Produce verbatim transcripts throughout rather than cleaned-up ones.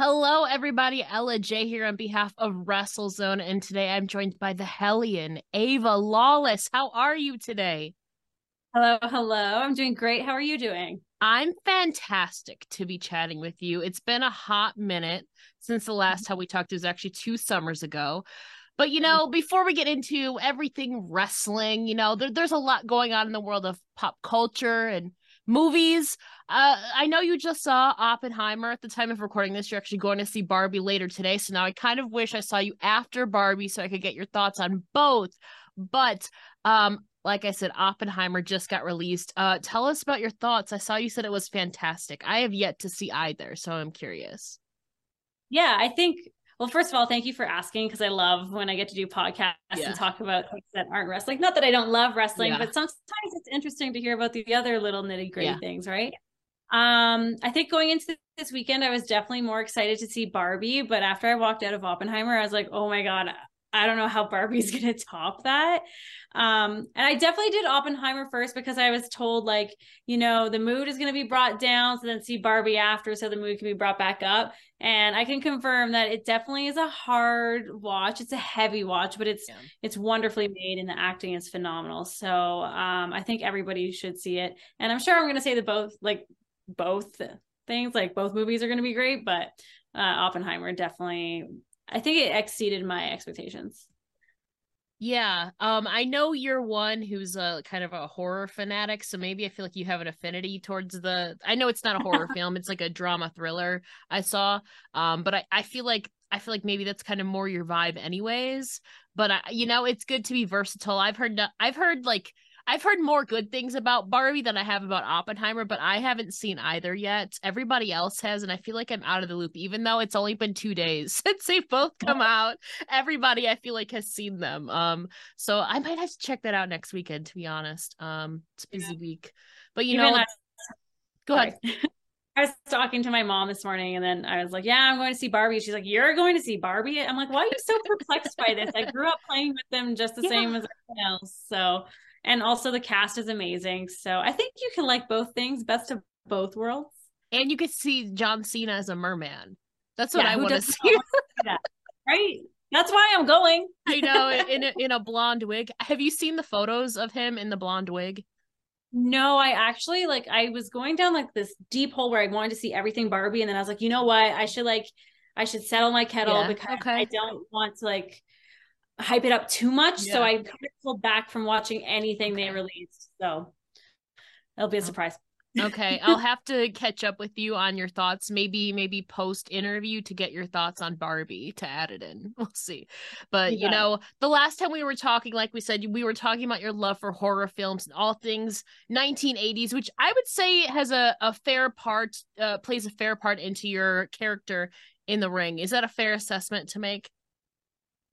Hello, everybody. Ella J here on behalf of WrestleZone, and today I'm joined by The Hellion, Ava Lawless. How are you today? Hello, hello. I'm doing great. How are you doing? I'm fantastic to be chatting with you. It's been a hot minute since the last time we talked. It was actually two summers ago. But, you know, before we get into everything wrestling, you know, there, there's a lot going on in the world of pop culture and movies. Uh, I know you just saw Oppenheimer at the time of recording this. You're actually going to see Barbie later today. So now I kind of wish I saw you after Barbie so I could get your thoughts on both. But um, like I said, Oppenheimer just got released. Uh, tell us about your thoughts. I saw you said it was fantastic. I have yet to see either, so I'm curious. Yeah, I think... Well, first of all, thank you for asking, because I love when I get to do podcasts yeah. and talk about things that aren't wrestling. Not that I don't love wrestling, yeah. but sometimes it's interesting to hear about the other little nitty gritty yeah. things, right? Um, I think going into this weekend, I was definitely more excited to see Barbie. But after I walked out of Oppenheimer, I was like, oh my God, I don't know how Barbie's going to top that. Um, and I definitely did Oppenheimer first because I was told, like, you know, the mood is going to be brought down, so then see Barbie after so the mood can be brought back up. And I can confirm that it definitely is a hard watch. It's a heavy watch, but it's, yeah. it's wonderfully made and the acting is phenomenal. So um, I think everybody should see it. And I'm sure I'm going to say that both, like both things, like both movies are going to be great, but uh, Oppenheimer definitely... I think it exceeded my expectations. Yeah. Um, I know you're one who's a kind of a horror fanatic, so maybe I feel like you have an affinity towards the, I know it's not a horror film. It's like a drama thriller I saw. Um, but I, I feel like, I feel like maybe that's kind of more your vibe anyways, but I, you know, it's good to be versatile. I've heard, I've heard like, I've heard more good things about Barbie than I have about Oppenheimer, but I haven't seen either yet. Everybody else has, and I feel like I'm out of the loop, even though it's only been two days since they both come out. Everybody, I feel like, has seen them. Um, so I might have to check that out next weekend, to be honest. Um, it's a busy yeah. week. But, you even know... I- go ahead. I was talking to my mom this morning, and then I was like, yeah, I'm going to see Barbie. She's like, you're going to see Barbie? I'm like, why are you so perplexed by this? I grew up playing with them just the yeah. same as everyone else, so... And also the cast is amazing. So I think you can like both things, best of both worlds. And you could see John Cena as a merman. That's what yeah, I want to see. That, right? That's why I'm going. I know, in a, in a blonde wig. Have you seen the photos of him in the blonde wig? No, I actually, like, I was going down like this deep hole where I wanted to see everything Barbie. And then I was like, you know what? I should like, I should settle my kettle yeah, because okay. I don't want to like, hype it up too much yeah. so I pulled back from watching anything okay. they released, so it'll be a surprise. Okay, I'll have to catch up with you on your thoughts, maybe maybe post interview to get your thoughts on Barbie to add it in. We'll see. But yeah. you know, the last time we were talking, like we said, we were talking about your love for horror films and all things nineteen eighties, which I would say has a a fair part uh, plays a fair part into your character in the ring. Is that a fair assessment to make?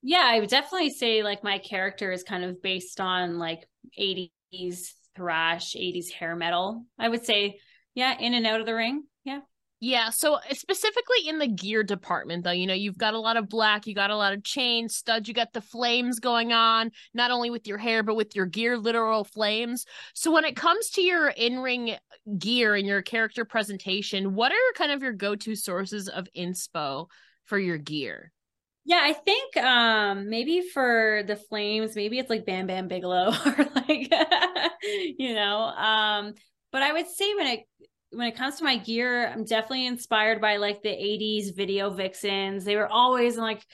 Yeah, I would definitely say like my character is kind of based on like eighties thrash, eighties hair metal. I would say, yeah, in and out of the ring. Yeah. Yeah. So specifically in the gear department, though, you know, you've got a lot of black, you got a lot of chains, studs, you got the flames going on, not only with your hair, but with your gear, literal flames. So when it comes to your in-ring gear and your character presentation, what are kind of your go-to sources of inspo for your gear? Yeah, I think um, maybe for the flames, maybe it's like Bam Bam Bigelow or like, you know, um, but I would say when it, when it comes to my gear, I'm definitely inspired by like the eighties video vixens. They were always in like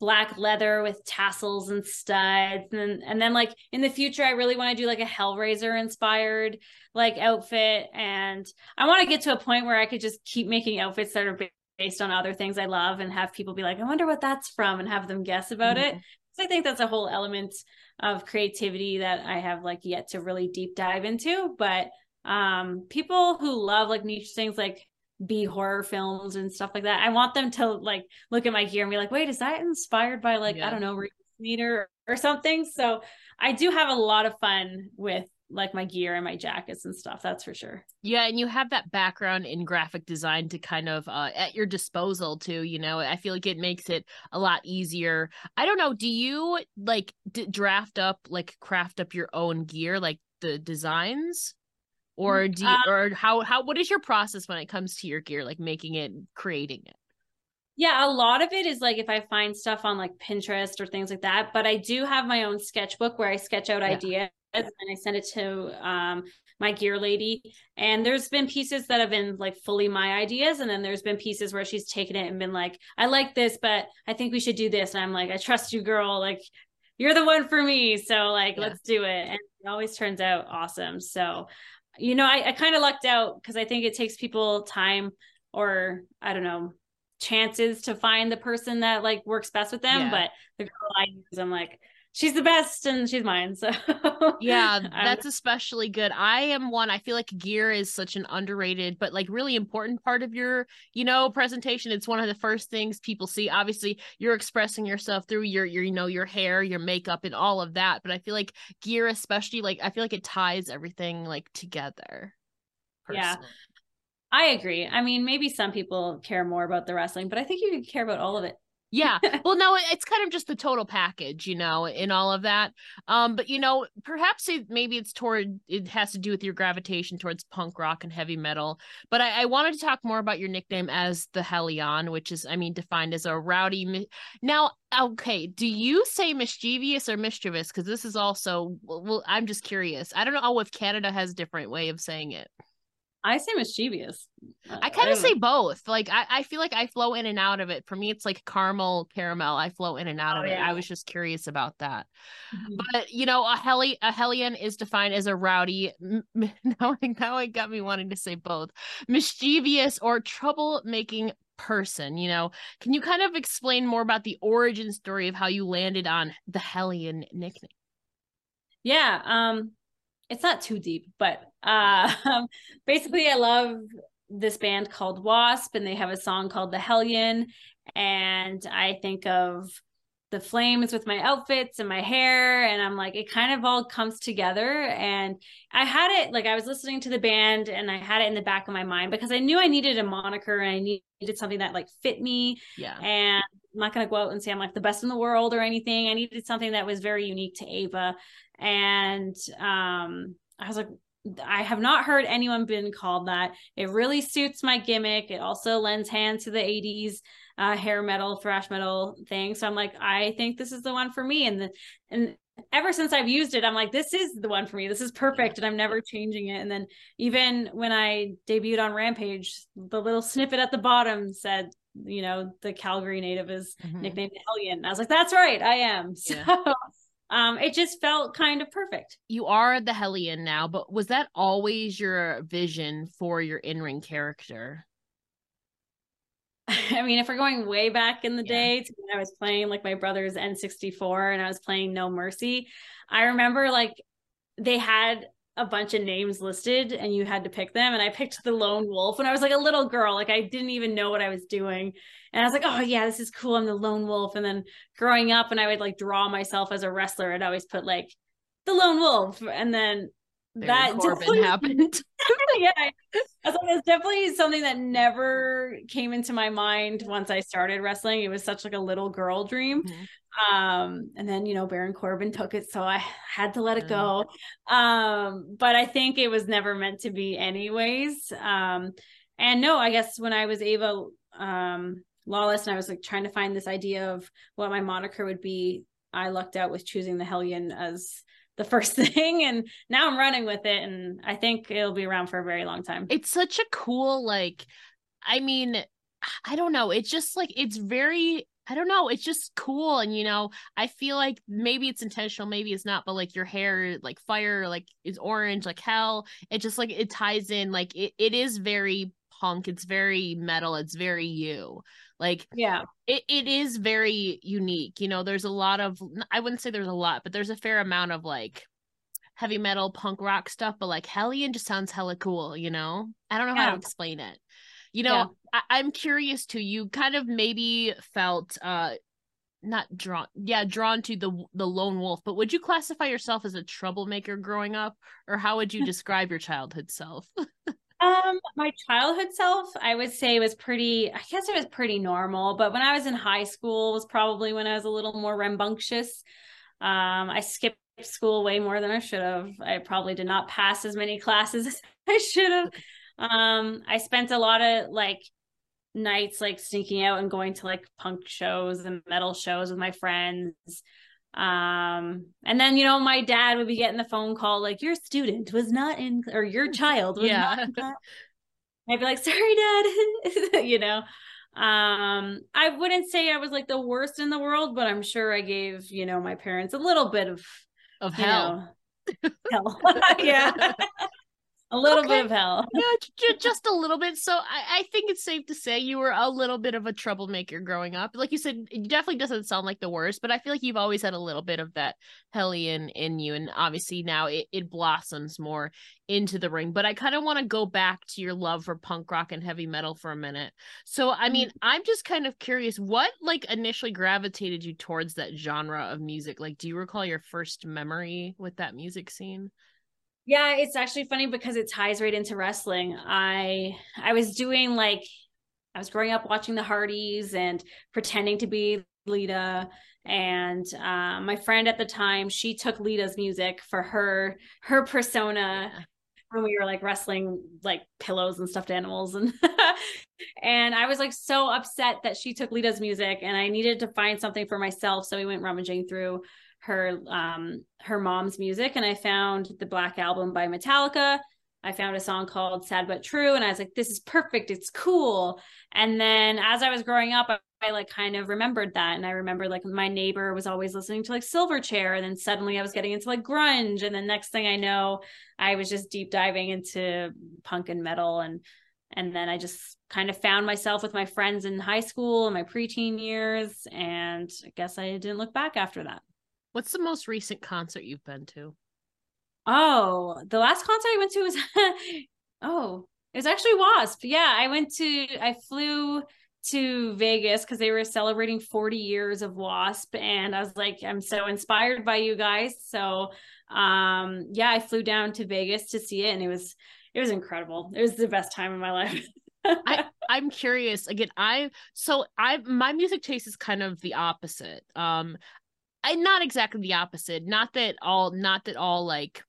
black leather with tassels and studs. And then, and then like in the future, I really want to do like a Hellraiser inspired like outfit. And I want to get to a point where I could just keep making outfits that are big. Based on other things I love and have people be like, I wonder what that's from, and have them guess about mm-hmm. it. So I think that's a whole element of creativity that I have like yet to really deep dive into. But um, people who love like niche things like B horror films and stuff like that, I want them to like look at my gear and be like, wait, is that inspired by like, yeah. I don't know, meter or something. So I do have a lot of fun with like my gear and my jackets and stuff, that's for sure. Yeah, and you have that background in graphic design to kind of uh at your disposal too, you know. I feel like it makes it a lot easier. I don't know, do you like d- draft up like craft up your own gear, like the designs, or do you, um, or how how what is your process when it comes to your gear, like making it, creating it? Yeah, a lot of it is like if I find stuff on like Pinterest or things like that, but I do have my own sketchbook where I sketch out yeah. ideas and I send it to um, my gear lady. And there's been pieces that have been like fully my ideas. And then there's been pieces where she's taken it and been like, I like this, but I think we should do this. And I'm like, I trust you, girl. Like, you're the one for me. So like, yeah. let's do it. And it always turns out awesome. So, you know, I, I kind of lucked out because I think it takes people time or I don't know, chances to find the person that like works best with them. Yeah. But the girl I use, I'm like, she's the best and she's mine. So yeah, that's especially good. I am one, I feel like gear is such an underrated, but like really important part of your, you know, presentation. It's one of the first things people see. Obviously you're expressing yourself through your, your, you know, your hair, your makeup and all of that. But I feel like gear, especially like, I feel like it ties everything like together. Personally. Yeah, I agree. I mean, maybe some people care more about the wrestling, but I think you can care about all of it. Yeah. Well, no, it's kind of just the total package, you know, in all of that. Um, but, you know, perhaps it, maybe it's toward, it has to do with your gravitation towards punk rock and heavy metal. But I, I wanted to talk more about your nickname as the Hellion, which is, I mean, defined as a rowdy. Mi- now, okay, do you say mischievous or mischievous? Because this is also, well, I'm just curious. I don't know if Canada has a different way of saying it. I say mischievous. I kind of say both. Like, I, I feel like I flow in and out of it. For me, it's like caramel, caramel. I flow in and out oh, of yeah. it. I was just curious about that. Mm-hmm. But, you know, a, helli- a Hellion is defined as a rowdy. M- now, now it got me wanting to say both. Mischievous or troublemaking person, you know. Can you kind of explain more about the origin story of how you landed on the Hellion nickname? Yeah, um... it's not too deep, but uh, basically I love this band called Wasp and they have a song called The Hellion. And I think of the flames with my outfits and my hair. And I'm like, it kind of all comes together. And I had it, like I was listening to the band and I had it in the back of my mind because I knew I needed a moniker and I needed something that like fit me. Yeah. And I'm not going to go out and say I'm like the best in the world or anything. I needed something that was very unique to Ava. And um, I was like, I have not heard anyone been called that. It really suits my gimmick. It also lends hand to the eighties uh, hair metal, thrash metal thing. So I'm like, I think this is the one for me. And the, and ever since I've used it, I'm like, this is the one for me. This is perfect. And I'm never changing it. And then even when I debuted on Rampage, the little snippet at the bottom said, you know, the Calgary native is mm-hmm. nicknamed the Hellion. And I was like, that's right, I am. Yeah. So Um, it just felt kind of perfect. You are the Hellion now, but was that always your vision for your in-ring character? I mean, if we're going way back in the yeah. day to when I was playing like my brother's N sixty-four and I was playing No Mercy, I remember like they had a bunch of names listed and you had to pick them. And I picked the Lone Wolf when I was like a little girl, like I didn't even know what I was doing. And I was like, oh yeah, this is cool. I'm the Lone Wolf. And then growing up and I would like draw myself as a wrestler. I'd always put like the Lone Wolf. And then Baron that definitely happened. yeah. I was like, it's definitely something that never came into my mind once I started wrestling. It was such like a little girl dream. Mm-hmm. Um, and then, you know, Baron Corbin took it, so I had to let it go. Um, but I think it was never meant to be anyways. Um, and no, I guess when I was Ava, um, Lawless and I was like trying to find this idea of what my moniker would be, I lucked out with choosing the Hellion as the first thing, and now I'm running with it. And I think it'll be around for a very long time. It's such a cool, like, I mean, I don't know. It's just like, it's very, I don't know. It's just cool. And, you know, I feel like maybe it's intentional, maybe it's not, but like your hair, like fire, like is orange, like hell. It just like, it ties in, like it, it is very punk. It's very metal. It's very you. Like, yeah, it, it is very unique. You know, there's a lot of, I wouldn't say there's a lot, but there's a fair amount of like heavy metal, punk rock stuff, but like Hellion just sounds hella cool. You know, I don't know yeah. how to explain it. You know, yeah. I- I'm curious too. You kind of maybe felt uh, not drawn, yeah, drawn to the the Lone Wolf. But would you classify yourself as a troublemaker growing up, or how would you describe your childhood self? um, my childhood self, I would say, was pretty. I guess it was pretty normal. But when I was in high school, was probably when I was a little more rambunctious. Um, I skipped school way more than I should have. I probably did not pass as many classes as I should have. Um, I spent a lot of like nights like sneaking out and going to like punk shows and metal shows with my friends. Um, and then, you know, my dad would be getting the phone call, like, your student was not in, or your child was yeah. not in class. I'd be like, sorry, Dad. You know, um, I wouldn't say I was like the worst in the world, but I'm sure I gave, you know, my parents a little bit of, of hell. Know, hell. Yeah. A little okay. bit of hell. Yeah, just a little bit. So I, I think it's safe to say you were a little bit of a troublemaker growing up. Like you said, it definitely doesn't sound like the worst, but I feel like you've always had a little bit of that hellion in you. And obviously now it, it blossoms more into the ring. But I kind of want to go back to your love for punk rock and heavy metal for a minute. So, I mean, I'm just kind of curious, what like initially gravitated you towards that genre of music? Like, do you recall your first memory with that music scene? Yeah, it's actually funny because it ties right into wrestling. I I was doing like, I was growing up watching The Hardys and pretending to be Lita. And uh, my friend at the time, she took Lita's music for her, her persona yeah. when we were like wrestling like pillows and stuffed animals. And, and I was like so upset that she took Lita's music and I needed to find something for myself. So we went rummaging through her um her mom's music, and I found the Black Album by Metallica. I found a song called Sad But True, and I was like, this is perfect, it's cool. And then as I was growing up, I, I like kind of remembered that, and I remember like my neighbor was always listening to like Silver Chair, and then suddenly I was getting into like grunge, and the next thing I know I was just deep diving into punk and metal. And and then I just kind of found myself with my friends in high school and my preteen years, and I guess I didn't look back after that. What's the most recent concert you've been to? Oh, the last concert I went to was, oh, it was actually Wasp. Yeah, I went to, I flew to Vegas because they were celebrating forty years of Wasp. And I was like, I'm so inspired by you guys. So um, yeah, I flew down to Vegas to see it. And it was, it was incredible. It was the best time of my life. I, I'm curious again. I, so I, my music taste is kind of the opposite. Um, I, not exactly the opposite. Not that all, not that all like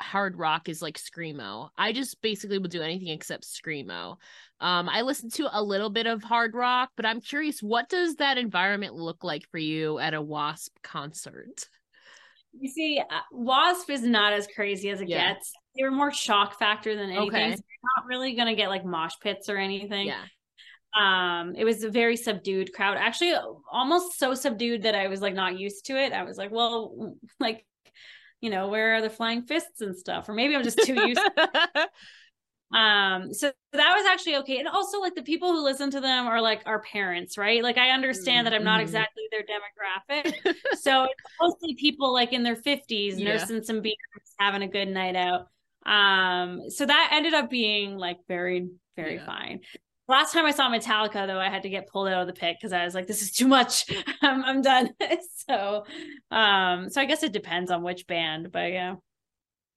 hard rock is like screamo. I just basically will do anything except screamo. Um, I listen to a little bit of hard rock, but I'm curious, what does that environment look like for you at a Wasp concert? You see, Wasp is not as crazy as it yeah. gets. They were more shock factor than anything. Okay. So you're not really going to get like mosh pits or anything. Yeah. Um, it was a very subdued crowd, actually almost so subdued that I was like not used to it. I was like, well, like, you know, where are the flying fists and stuff? Or maybe I'm just too used to it. Um, so that was actually okay. And also like the people who listen to them are like our parents, right? Like I understand mm-hmm. that I'm not exactly their demographic. So it's mostly people like in their fifties, yeah. nursing some beers, having a good night out. Um, so that ended up being like very, very yeah. fine. Last time I saw Metallica, though, I had to get pulled out of the pit because I was like, this is too much. I'm, I'm done. so um, so I guess it depends on which band, but yeah.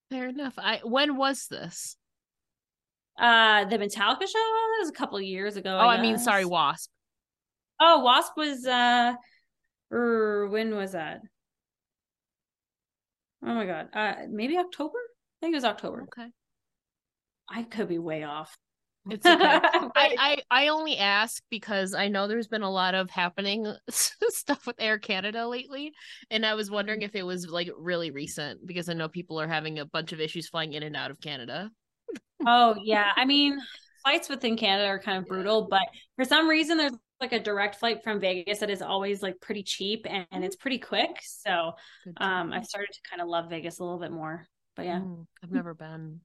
Fair enough. I When was this? Uh, the Metallica show? That was a couple of years ago. Oh, I, I mean, sorry, Wasp. Oh, Wasp was, uh, er, when was that? Oh, my God. Uh, maybe October? I think it was October. Okay. I could be way off. It's okay. I, I I only ask because I know there's been a lot of happening stuff with Air Canada lately, and I was wondering if it was like really recent because I know people are having a bunch of issues flying in and out of Canada. Oh yeah, I mean flights within Canada are kind of brutal, but for some reason there's like a direct flight from Vegas that is always like pretty cheap and, and it's pretty quick. So um, I've started to kind of love Vegas a little bit more. But yeah, mm, I've never been.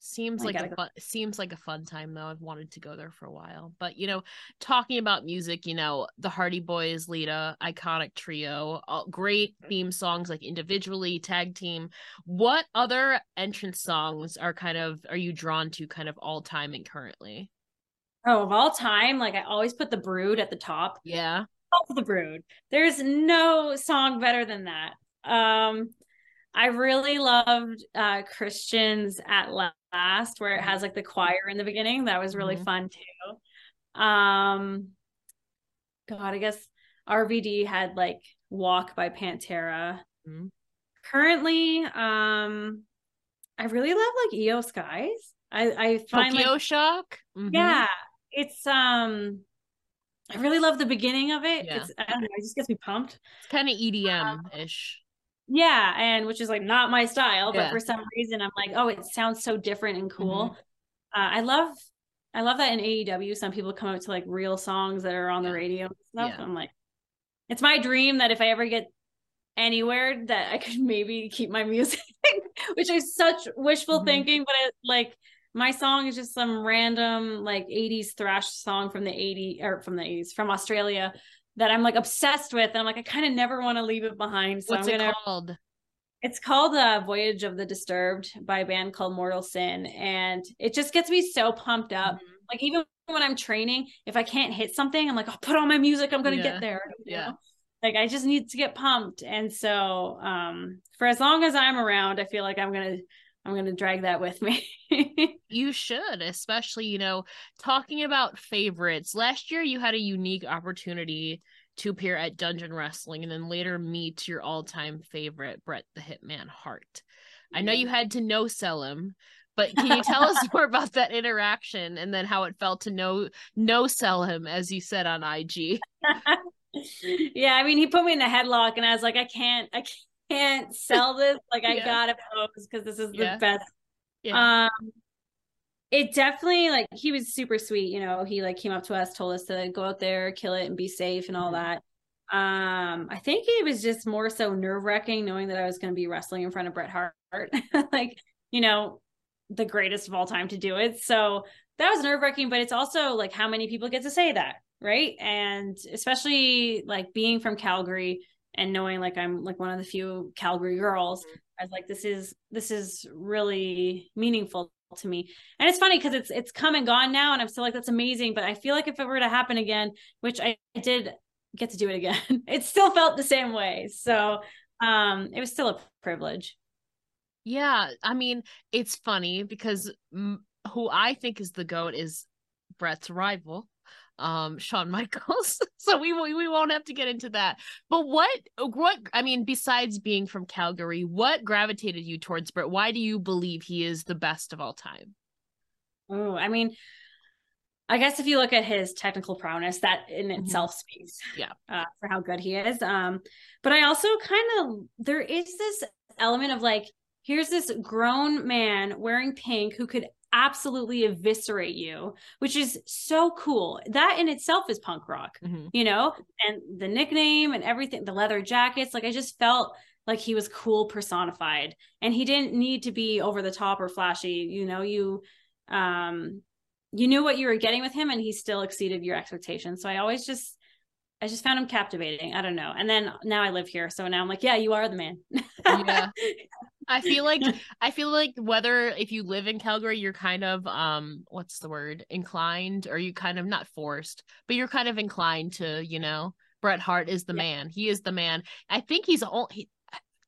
Seems I like a fun, seems like a fun time though. I've wanted to go there for a while. But you know, talking about music, you know, the Hardy Boys, Lita, iconic trio, all great theme songs like individually, tag team. What other entrance songs are kind of are you drawn to kind of all time and currently? Oh, of all time, like I always put The Brood at the top. Yeah. Love The Brood. There's no song better than that. Um I really loved uh, Christians at Last, where it has like the choir in the beginning. That was really mm-hmm. fun too. Um, God, I guess R V D had like Walk by Pantera. Mm-hmm. Currently, um, I really love like E O Skies. I, I find Tokyo like, Shock. Mm-hmm. Yeah, it's um I really love the beginning of it. Yeah. It's, I don't know, it just gets me pumped. It's kind of E D M-ish. Um, yeah, and which is like not my style, yeah. but for some reason I'm like, oh, it sounds so different and cool. Mm-hmm. uh, I love I love that in A E W some people come out to like real songs that are on yeah. the radio and stuff. Yeah. I'm like, it's my dream that if I ever get anywhere that I could maybe keep my music, which is such wishful mm-hmm. thinking, but it, like my song is just some random like eighties thrash song from the eighties or from the eighties from Australia that I'm like obsessed with. And I'm like, I kind of never want to leave it behind. So What's I'm it gonna, called? It's called uh, Voyage of the Disturbed by a band called Mortal Sin. And it just gets me so pumped up. Mm-hmm. Like even when I'm training, if I can't hit something, I'm like, I'll put on my music. I'm going to yeah. get there. You yeah. know? Like, I just need to get pumped. And so um, for as long as I'm around, I feel like I'm going to, I'm going to drag that with me. You should, especially, you know, talking about favorites. Last year, you had a unique opportunity to appear at Dungeon Wrestling and then later meet your all-time favorite, Bret the Hitman Hart. I know you had to no-sell him, but can you tell us more about that interaction and then how it felt to no, no-sell him, as you said on I G? Yeah, I mean, he put me in a headlock and I was like, I can't, I can't sell this. Like, I yeah. gotta pose because this is the yeah. best. Yeah. Um, it definitely, like, he was super sweet. You know, he like came up to us, told us to go out there, kill it and be safe and all that. Um, I think it was just more so nerve wracking knowing that I was going to be wrestling in front of Bret Hart, like, you know, the greatest of all time to do it. So that was nerve wracking, but it's also like how many people get to say that. Right. And especially like being from Calgary and knowing like I'm like one of the few Calgary girls, I was like, this is this is really meaningful to me. And it's funny because it's it's come and gone now. And I'm still like, that's amazing. But I feel like if it were to happen again, which I did get to do it again, it still felt the same way. So um, it was still a privilege. Yeah. I mean, it's funny because m- who I think is the GOAT is Bret's rival. Um, Shawn Michaels. So we we won't have to get into that. But what what I mean, besides being from Calgary, what gravitated you towards Bret? Why do you believe he is the best of all time? Oh, I mean, I guess if you look at his technical prowess, that in mm-hmm. itself speaks yeah. uh, for how good he is. Um, but I also kind of there is this element of like, here's this grown man wearing pink who could absolutely eviscerate you, which is so cool. That in itself is punk rock, mm-hmm. you know, and the nickname and everything, the leather jackets. Like, I just felt like he was cool personified and he didn't need to be over the top or flashy. You know, you, um, you knew what you were getting with him and he still exceeded your expectations. So I always just, I just found him captivating. I don't know. And then now I live here. So now I'm like, yeah, you are the man. Yeah. I feel like, I feel like whether if you live in Calgary, you're kind of, um, what's the word, inclined, or you kind of not forced, but you're kind of inclined to, you know, Bret Hart is the yeah. man. He is the man. I think he's all he,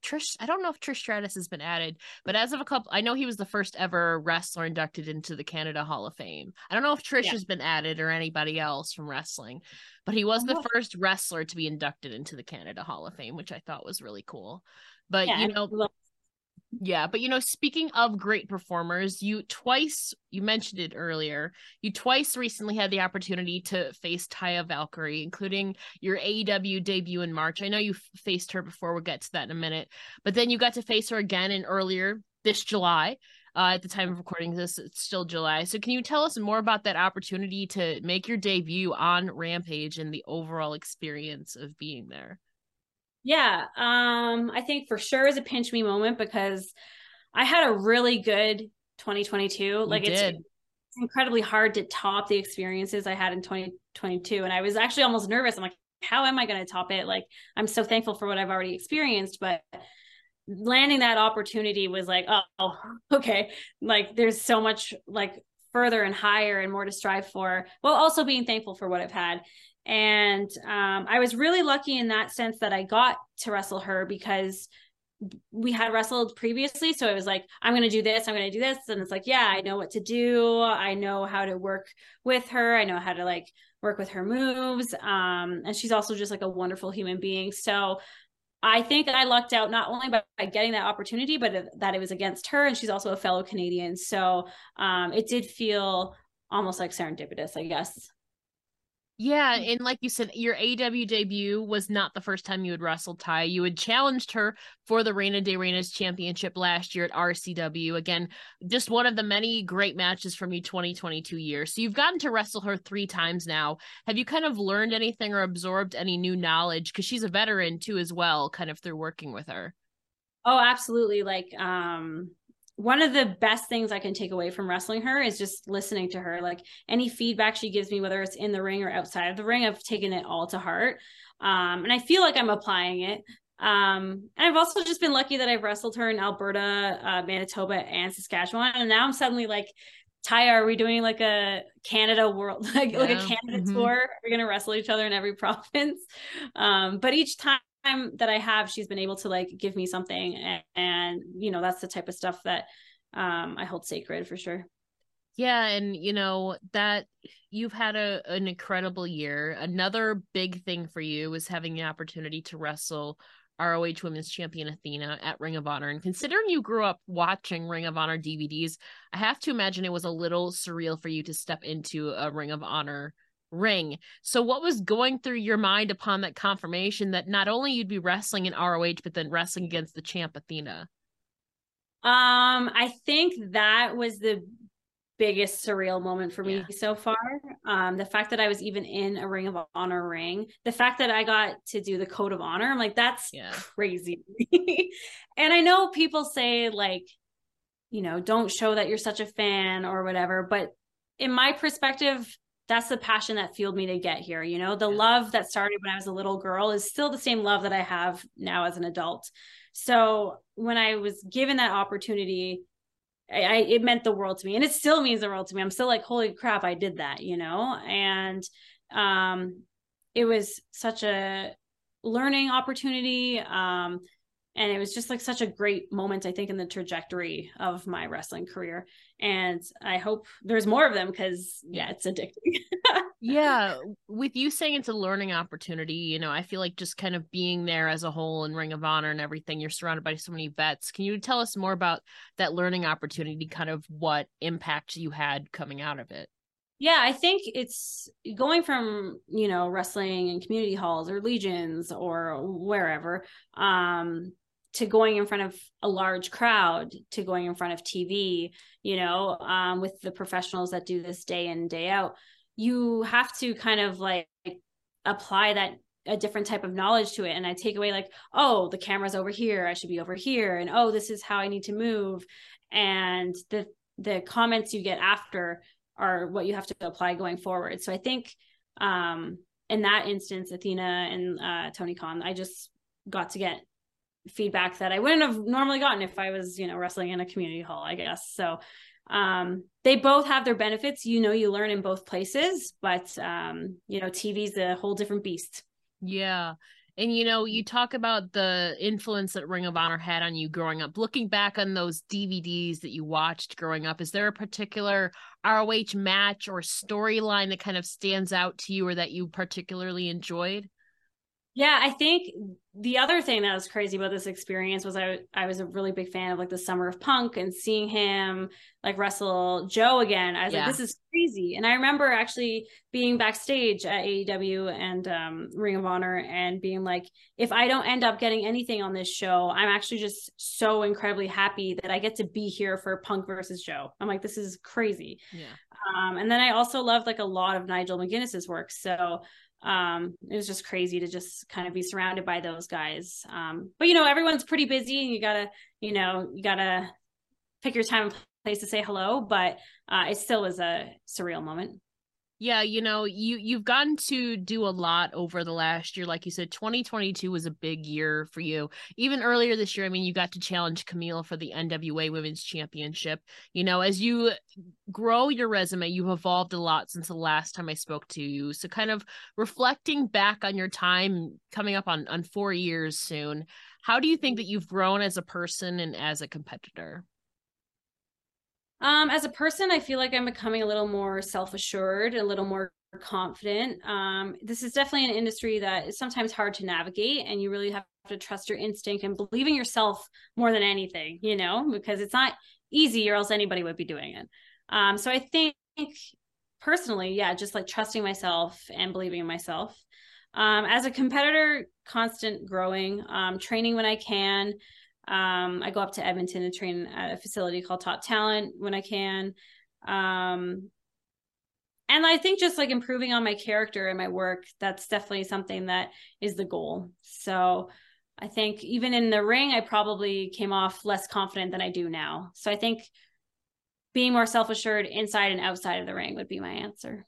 Trish. I don't know if Trish Stratus has been added, but as of a couple, I know he was the first ever wrestler inducted into the Canada Hall of Fame. I don't know if Trish yeah. has been added or anybody else from wrestling, but he was the first wrestler to be inducted into the Canada Hall of Fame, which I thought was really cool. But yeah, you know, well- yeah, but you know, speaking of great performers, you twice, you mentioned it earlier, you twice recently had the opportunity to face Taya Valkyrie, including your A E W debut in March. I know you faced her before, we'll get to that in a minute, but then you got to face her again in earlier this July. Uh, at the time of recording this, it's still July. So can you tell us more about that opportunity to make your debut on Rampage and the overall experience of being there? Yeah, um, I think for sure is a pinch me moment because I had a really good twenty twenty-two. You like it's, it's incredibly hard to top the experiences I had in twenty twenty-two. And I was actually almost nervous. I'm like, how am I going to top it? Like, I'm so thankful for what I've already experienced, but landing that opportunity was like, oh, okay. Like there's so much like further and higher and more to strive for, while also being thankful for what I've had. And um, I was really lucky in that sense that I got to wrestle her because we had wrestled previously. So it was like, I'm going to do this, I'm going to do this. And it's like, yeah, I know what to do. I know how to work with her. I know how to like work with her moves. Um, and she's also just like a wonderful human being. So I think I lucked out not only by, by getting that opportunity, but that it was against her. And she's also a fellow Canadian. So um, it did feel almost like serendipitous, I guess. Yeah, and like you said, your A E W debut was not the first time you had wrestled Taya. You had challenged her for the Reina de Reinas Championship last year at R C W. Again, just one of the many great matches from your twenty twenty-two year. So you've gotten to wrestle her three times now. Have you kind of learned anything or absorbed any new knowledge? Because she's a veteran too as well, kind of through working with her. Oh, absolutely. Like, um... one of the best things I can take away from wrestling her is just listening to her. Like any feedback she gives me, whether it's in the ring or outside of the ring, I've taken it all to heart. Um, and I feel like I'm applying it. Um, and I've also just been lucky that I've wrestled her in Alberta, uh, Manitoba, and Saskatchewan. And now I'm suddenly like, Taya, are we doing like a Canada world, like, yeah. like a Canada mm-hmm. tour? Are we going to wrestle each other in every province? Um, but each time that I have, she's been able to like give me something, and, and you know, that's the type of stuff that um I hold sacred for sure. Yeah, and you know that you've had a an incredible year. Another big thing for you is having the opportunity to wrestle R O H Women's Champion Athena at Ring of Honor. And considering you grew up watching Ring of Honor D V Ds, I have to imagine it was a little surreal for you to step into a Ring of Honor ring. So what was going through your mind upon that confirmation that not only you'd be wrestling in R O H, but then wrestling against the champ Athena? Um, I think that was the biggest surreal moment for me yeah. so far. Um, the fact that I was even in a Ring of Honor ring, the fact that I got to do the Code of Honor, I'm like, that's yeah. crazy. And I know people say like, you know, don't show that you're such a fan or whatever, but in my perspective, that's the passion that fueled me to get here. You know, the yeah. love that started when I was a little girl is still the same love that I have now as an adult. So when I was given that opportunity, I, I it meant the world to me, and it still means the world to me. I'm still like, holy crap, I did that, you know? And um, it was such a learning opportunity. Um, and it was just like such a great moment, I think, in the trajectory of my wrestling career. And I hope there's more of them because, yeah, it's addicting. Yeah. With you saying it's a learning opportunity, you know, I feel like just kind of being there as a whole in Ring of Honor and everything, you're surrounded by so many vets. Can you tell us more about that learning opportunity, kind of what impact you had coming out of it? Yeah, I think it's going from, you know, wrestling in community halls or legions or wherever, um, to going in front of a large crowd, to going in front of T V, you know, um, with the professionals that do this day in, day out. You have to kind of like apply that, a different type of knowledge to it. And I take away like, oh, the camera's over here, I should be over here. And, oh, this is how I need to move. And the, the comments you get after are what you have to apply going forward. So I think um, in that instance, Athena and uh, Tony Khan, I just got to get feedback that I wouldn't have normally gotten if I was, you know, wrestling in a community hall, I guess. So um, they both have their benefits. You know, you learn in both places, but, um, you know, T V's a whole different beast. Yeah. And, you know, you talk about the influence that Ring of Honor had on you growing up. Looking back on those D V Ds that you watched growing up, is there a particular R O H match or storyline that kind of stands out to you or that you particularly enjoyed? Yeah, I think the other thing that was crazy about this experience was I I was a really big fan of like the Summer of Punk, and seeing him like wrestle Joe again, I was yeah. like, this is crazy. And I remember actually being backstage at A E W and um, Ring of Honor and being like, if I don't end up getting anything on this show, I'm actually just so incredibly happy that I get to be here for Punk versus Joe. I'm like, this is crazy. Yeah. Um, and then I also loved like a lot of Nigel McGuinness's work. So um it was just crazy to just kind of be surrounded by those guys, um but you know, everyone's pretty busy and you gotta you know you gotta pick your time and place to say hello, but uh it still was a surreal moment. Yeah, you know, you you've gotten to do a lot over the last year. Like you said, twenty twenty-two was a big year for you. Even earlier this year, I mean, you got to challenge Camille for the N W A Women's Championship. You know, as you grow your resume, you've evolved a lot since the last time I spoke to you. So kind of reflecting back on your time coming up on, on four years soon, how do you think that you've grown as a person and as a competitor? Um, as a person, I feel like I'm becoming a little more self-assured, a little more confident. Um, this is definitely an industry that is sometimes hard to navigate, and you really have to trust your instinct and believe in yourself more than anything, you know, because it's not easy or else anybody would be doing it. Um, so I think personally, yeah, just like trusting myself and believing in myself. Um, as a competitor, constant growing, um, training when I can. Um, I go up to Edmonton and train at a facility called Top Talent when I can. Um, and I think just like improving on my character and my work, that's definitely something that is the goal. So I think even in the ring, I probably came off less confident than I do now. So I think being more self-assured inside and outside of the ring would be my answer.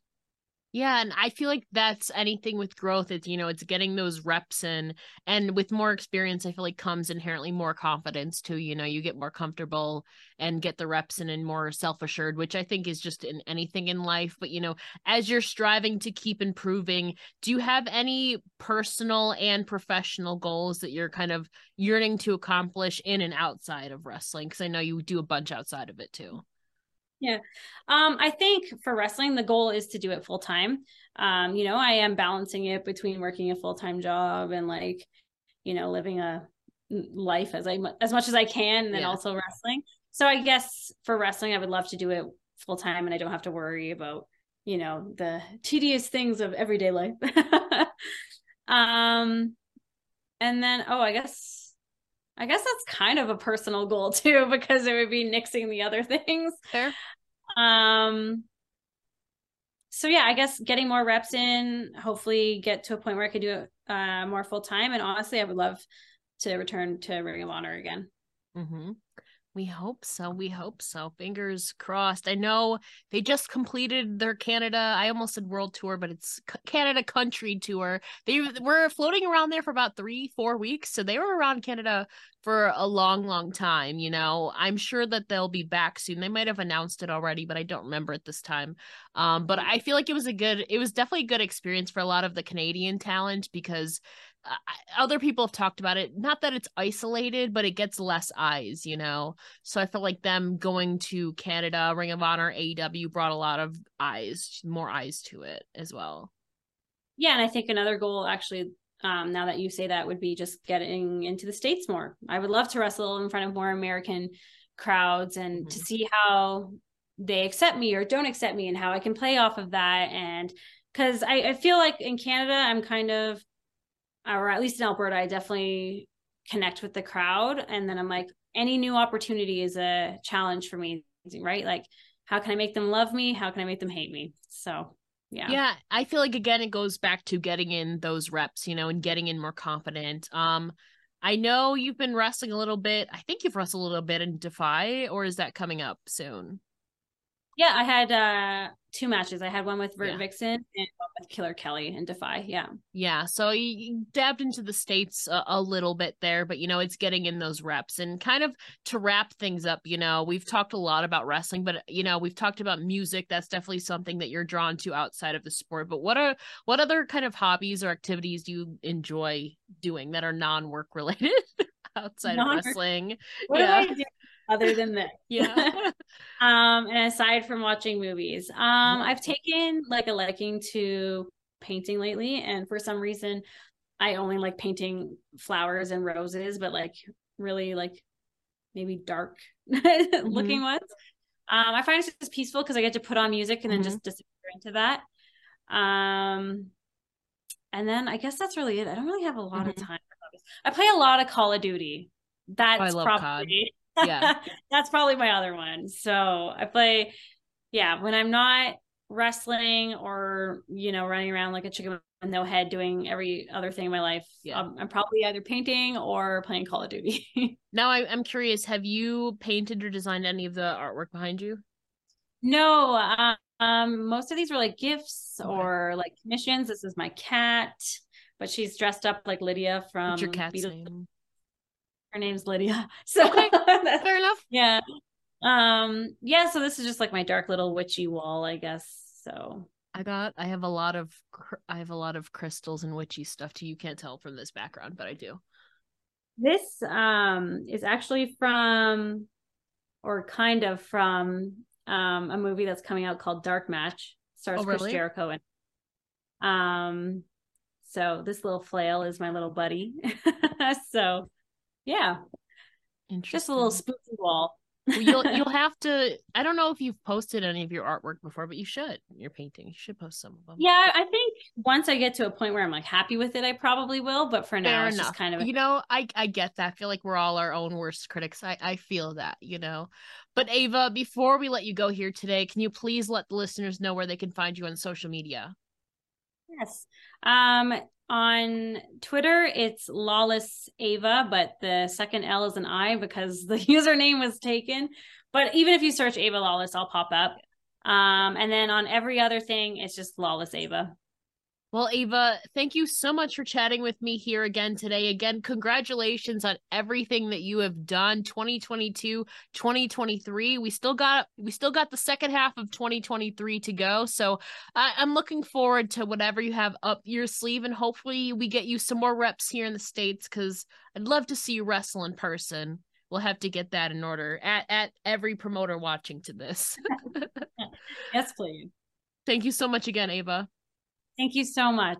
Yeah, and I feel like that's anything with growth. It's, you know, it's getting those reps in. And with more experience, I feel like comes inherently more confidence too. You know, you get more comfortable and get the reps in and more self-assured, which I think is just in anything in life. But, you know, as you're striving to keep improving, do you have any personal and professional goals that you're kind of yearning to accomplish in and outside of wrestling? Because I know you do a bunch outside of it too. Yeah. Um, I think for wrestling, the goal is to do it full time. Um, you know, I am balancing it between working a full time job and like, you know, living a life as I, as much as I can, and then yeah. also wrestling. So I guess for wrestling, I would love to do it full time and I don't have to worry about, you know, the tedious things of everyday life. um, and then, oh, I guess I guess that's kind of a personal goal too, because it would be nixing the other things. Fair. Um, so yeah, I guess getting more reps in, hopefully get to a point where I could do it uh, more full time. And honestly, I would love to return to Ring of Honor again. Mm-hmm. We hope so. We hope so. Fingers crossed. I know they just completed their Canada. I almost said world tour, but it's Canada country tour. They were floating around there for about three, four weeks. So they were around Canada for a long, long time. You know, I'm sure that they'll be back soon. They might have announced it already, but I don't remember at this time. Um, but I feel like it was a good, it was definitely a good experience for a lot of the Canadian talent, because Uh, other people have talked about it, not that it's isolated, but it gets less eyes, you know. So I feel like them going to Canada, Ring of Honor, A E W brought a lot of eyes, more eyes to it as well. Yeah, and I think another goal actually, um, now that you say that, would be just getting into the States more. I would love to wrestle in front of more American crowds and mm-hmm. to see how they accept me or don't accept me and how I can play off of that. And because I, I feel like in Canada, I'm kind of, or at least in Alberta, I definitely connect with the crowd. And then I'm like, any new opportunity is a challenge for me, right? Like, how can I make them love me? How can I make them hate me? So, yeah. Yeah, I feel like, again, it goes back to getting in those reps, you know, and getting in more confident. Um, I know you've been wrestling a little bit. I think you've wrestled a little bit in Defy, or is that coming up soon? Yeah, I had uh, two matches. I had one with Vert yeah. Vixen and one with Killer Kelly and Defy. Yeah. Yeah. So you dabbed into the States a, a little bit there, but, you know, it's getting in those reps. And kind of to wrap things up, you know, we've talked a lot about wrestling, but, you know, we've talked about music. That's definitely something that you're drawn to outside of the sport. But what are what other kind of hobbies or activities do you enjoy doing that are non-work related outside non-work. of wrestling? What yeah. do I do? Other than this. Yeah. um, and aside from watching movies, um, I've taken like a liking to painting lately. And for some reason, I only like painting flowers and roses, but like really like maybe dark mm-hmm. looking ones. Um, I find it's just peaceful because I get to put on music and mm-hmm. then just disappear into that. Um, and then I guess that's really it. I don't really have a lot mm-hmm. of time for hobbies. I play a lot of Call of Duty. That's oh, I love probably. C O D. Yeah. That's probably my other one. So I play, yeah, when I'm not wrestling or, you know, running around like a chicken with no head doing every other thing in my life, yeah. I'm, I'm probably either painting or playing Call of Duty. Now I, I'm curious, have you painted or designed any of the artwork behind you? No. Um, um most of these were like gifts okay. or like commissions. This is my cat, but she's dressed up like Lydia from... What's your cat's Beatles- name? Her name's Lydia. So okay. Fair enough. Yeah. Um, yeah, so this is just like my dark little witchy wall, I guess. So I got I have a lot of I have a lot of crystals and witchy stuff too. You can't tell from this background, but I do. This um is actually from or kind of from um a movie that's coming out called Dark Match. Stars oh, really? Chris Jericho and um so this little flail is my little buddy. So yeah, just a little spooky wall. Well, you'll you'll have to. I don't know if you've posted any of your artwork before, but you should. Your painting, you should post some of them. Yeah, I think once I get to a point where I'm like happy with it, I probably will. But for now, Fair it's enough. Just kind of a- you know, I I get that. I feel like we're all our own worst critics. I I feel that, you know. But Ava, before we let you go here today, can you please let the listeners know where they can find you on social media? Yes. Um. On Twitter, it's Lawless Ava, but the second L is an I because the username was taken. But even if you search Ava Lawless, I'll pop up. Um, and then on every other thing, it's just Lawless Ava. Well, Ava, thank you so much for chatting with me here again today. Again, congratulations on everything that you have done, twenty twenty-two, twenty twenty-three. We still got we still got the second half of twenty twenty-three to go. So I, I'm looking forward to whatever you have up your sleeve, and hopefully we get you some more reps here in the States, because I'd love to see you wrestle in person. We'll have to get that in order at, at every promoter watching to this. Yes, please. Thank you so much again, Ava. Thank you so much.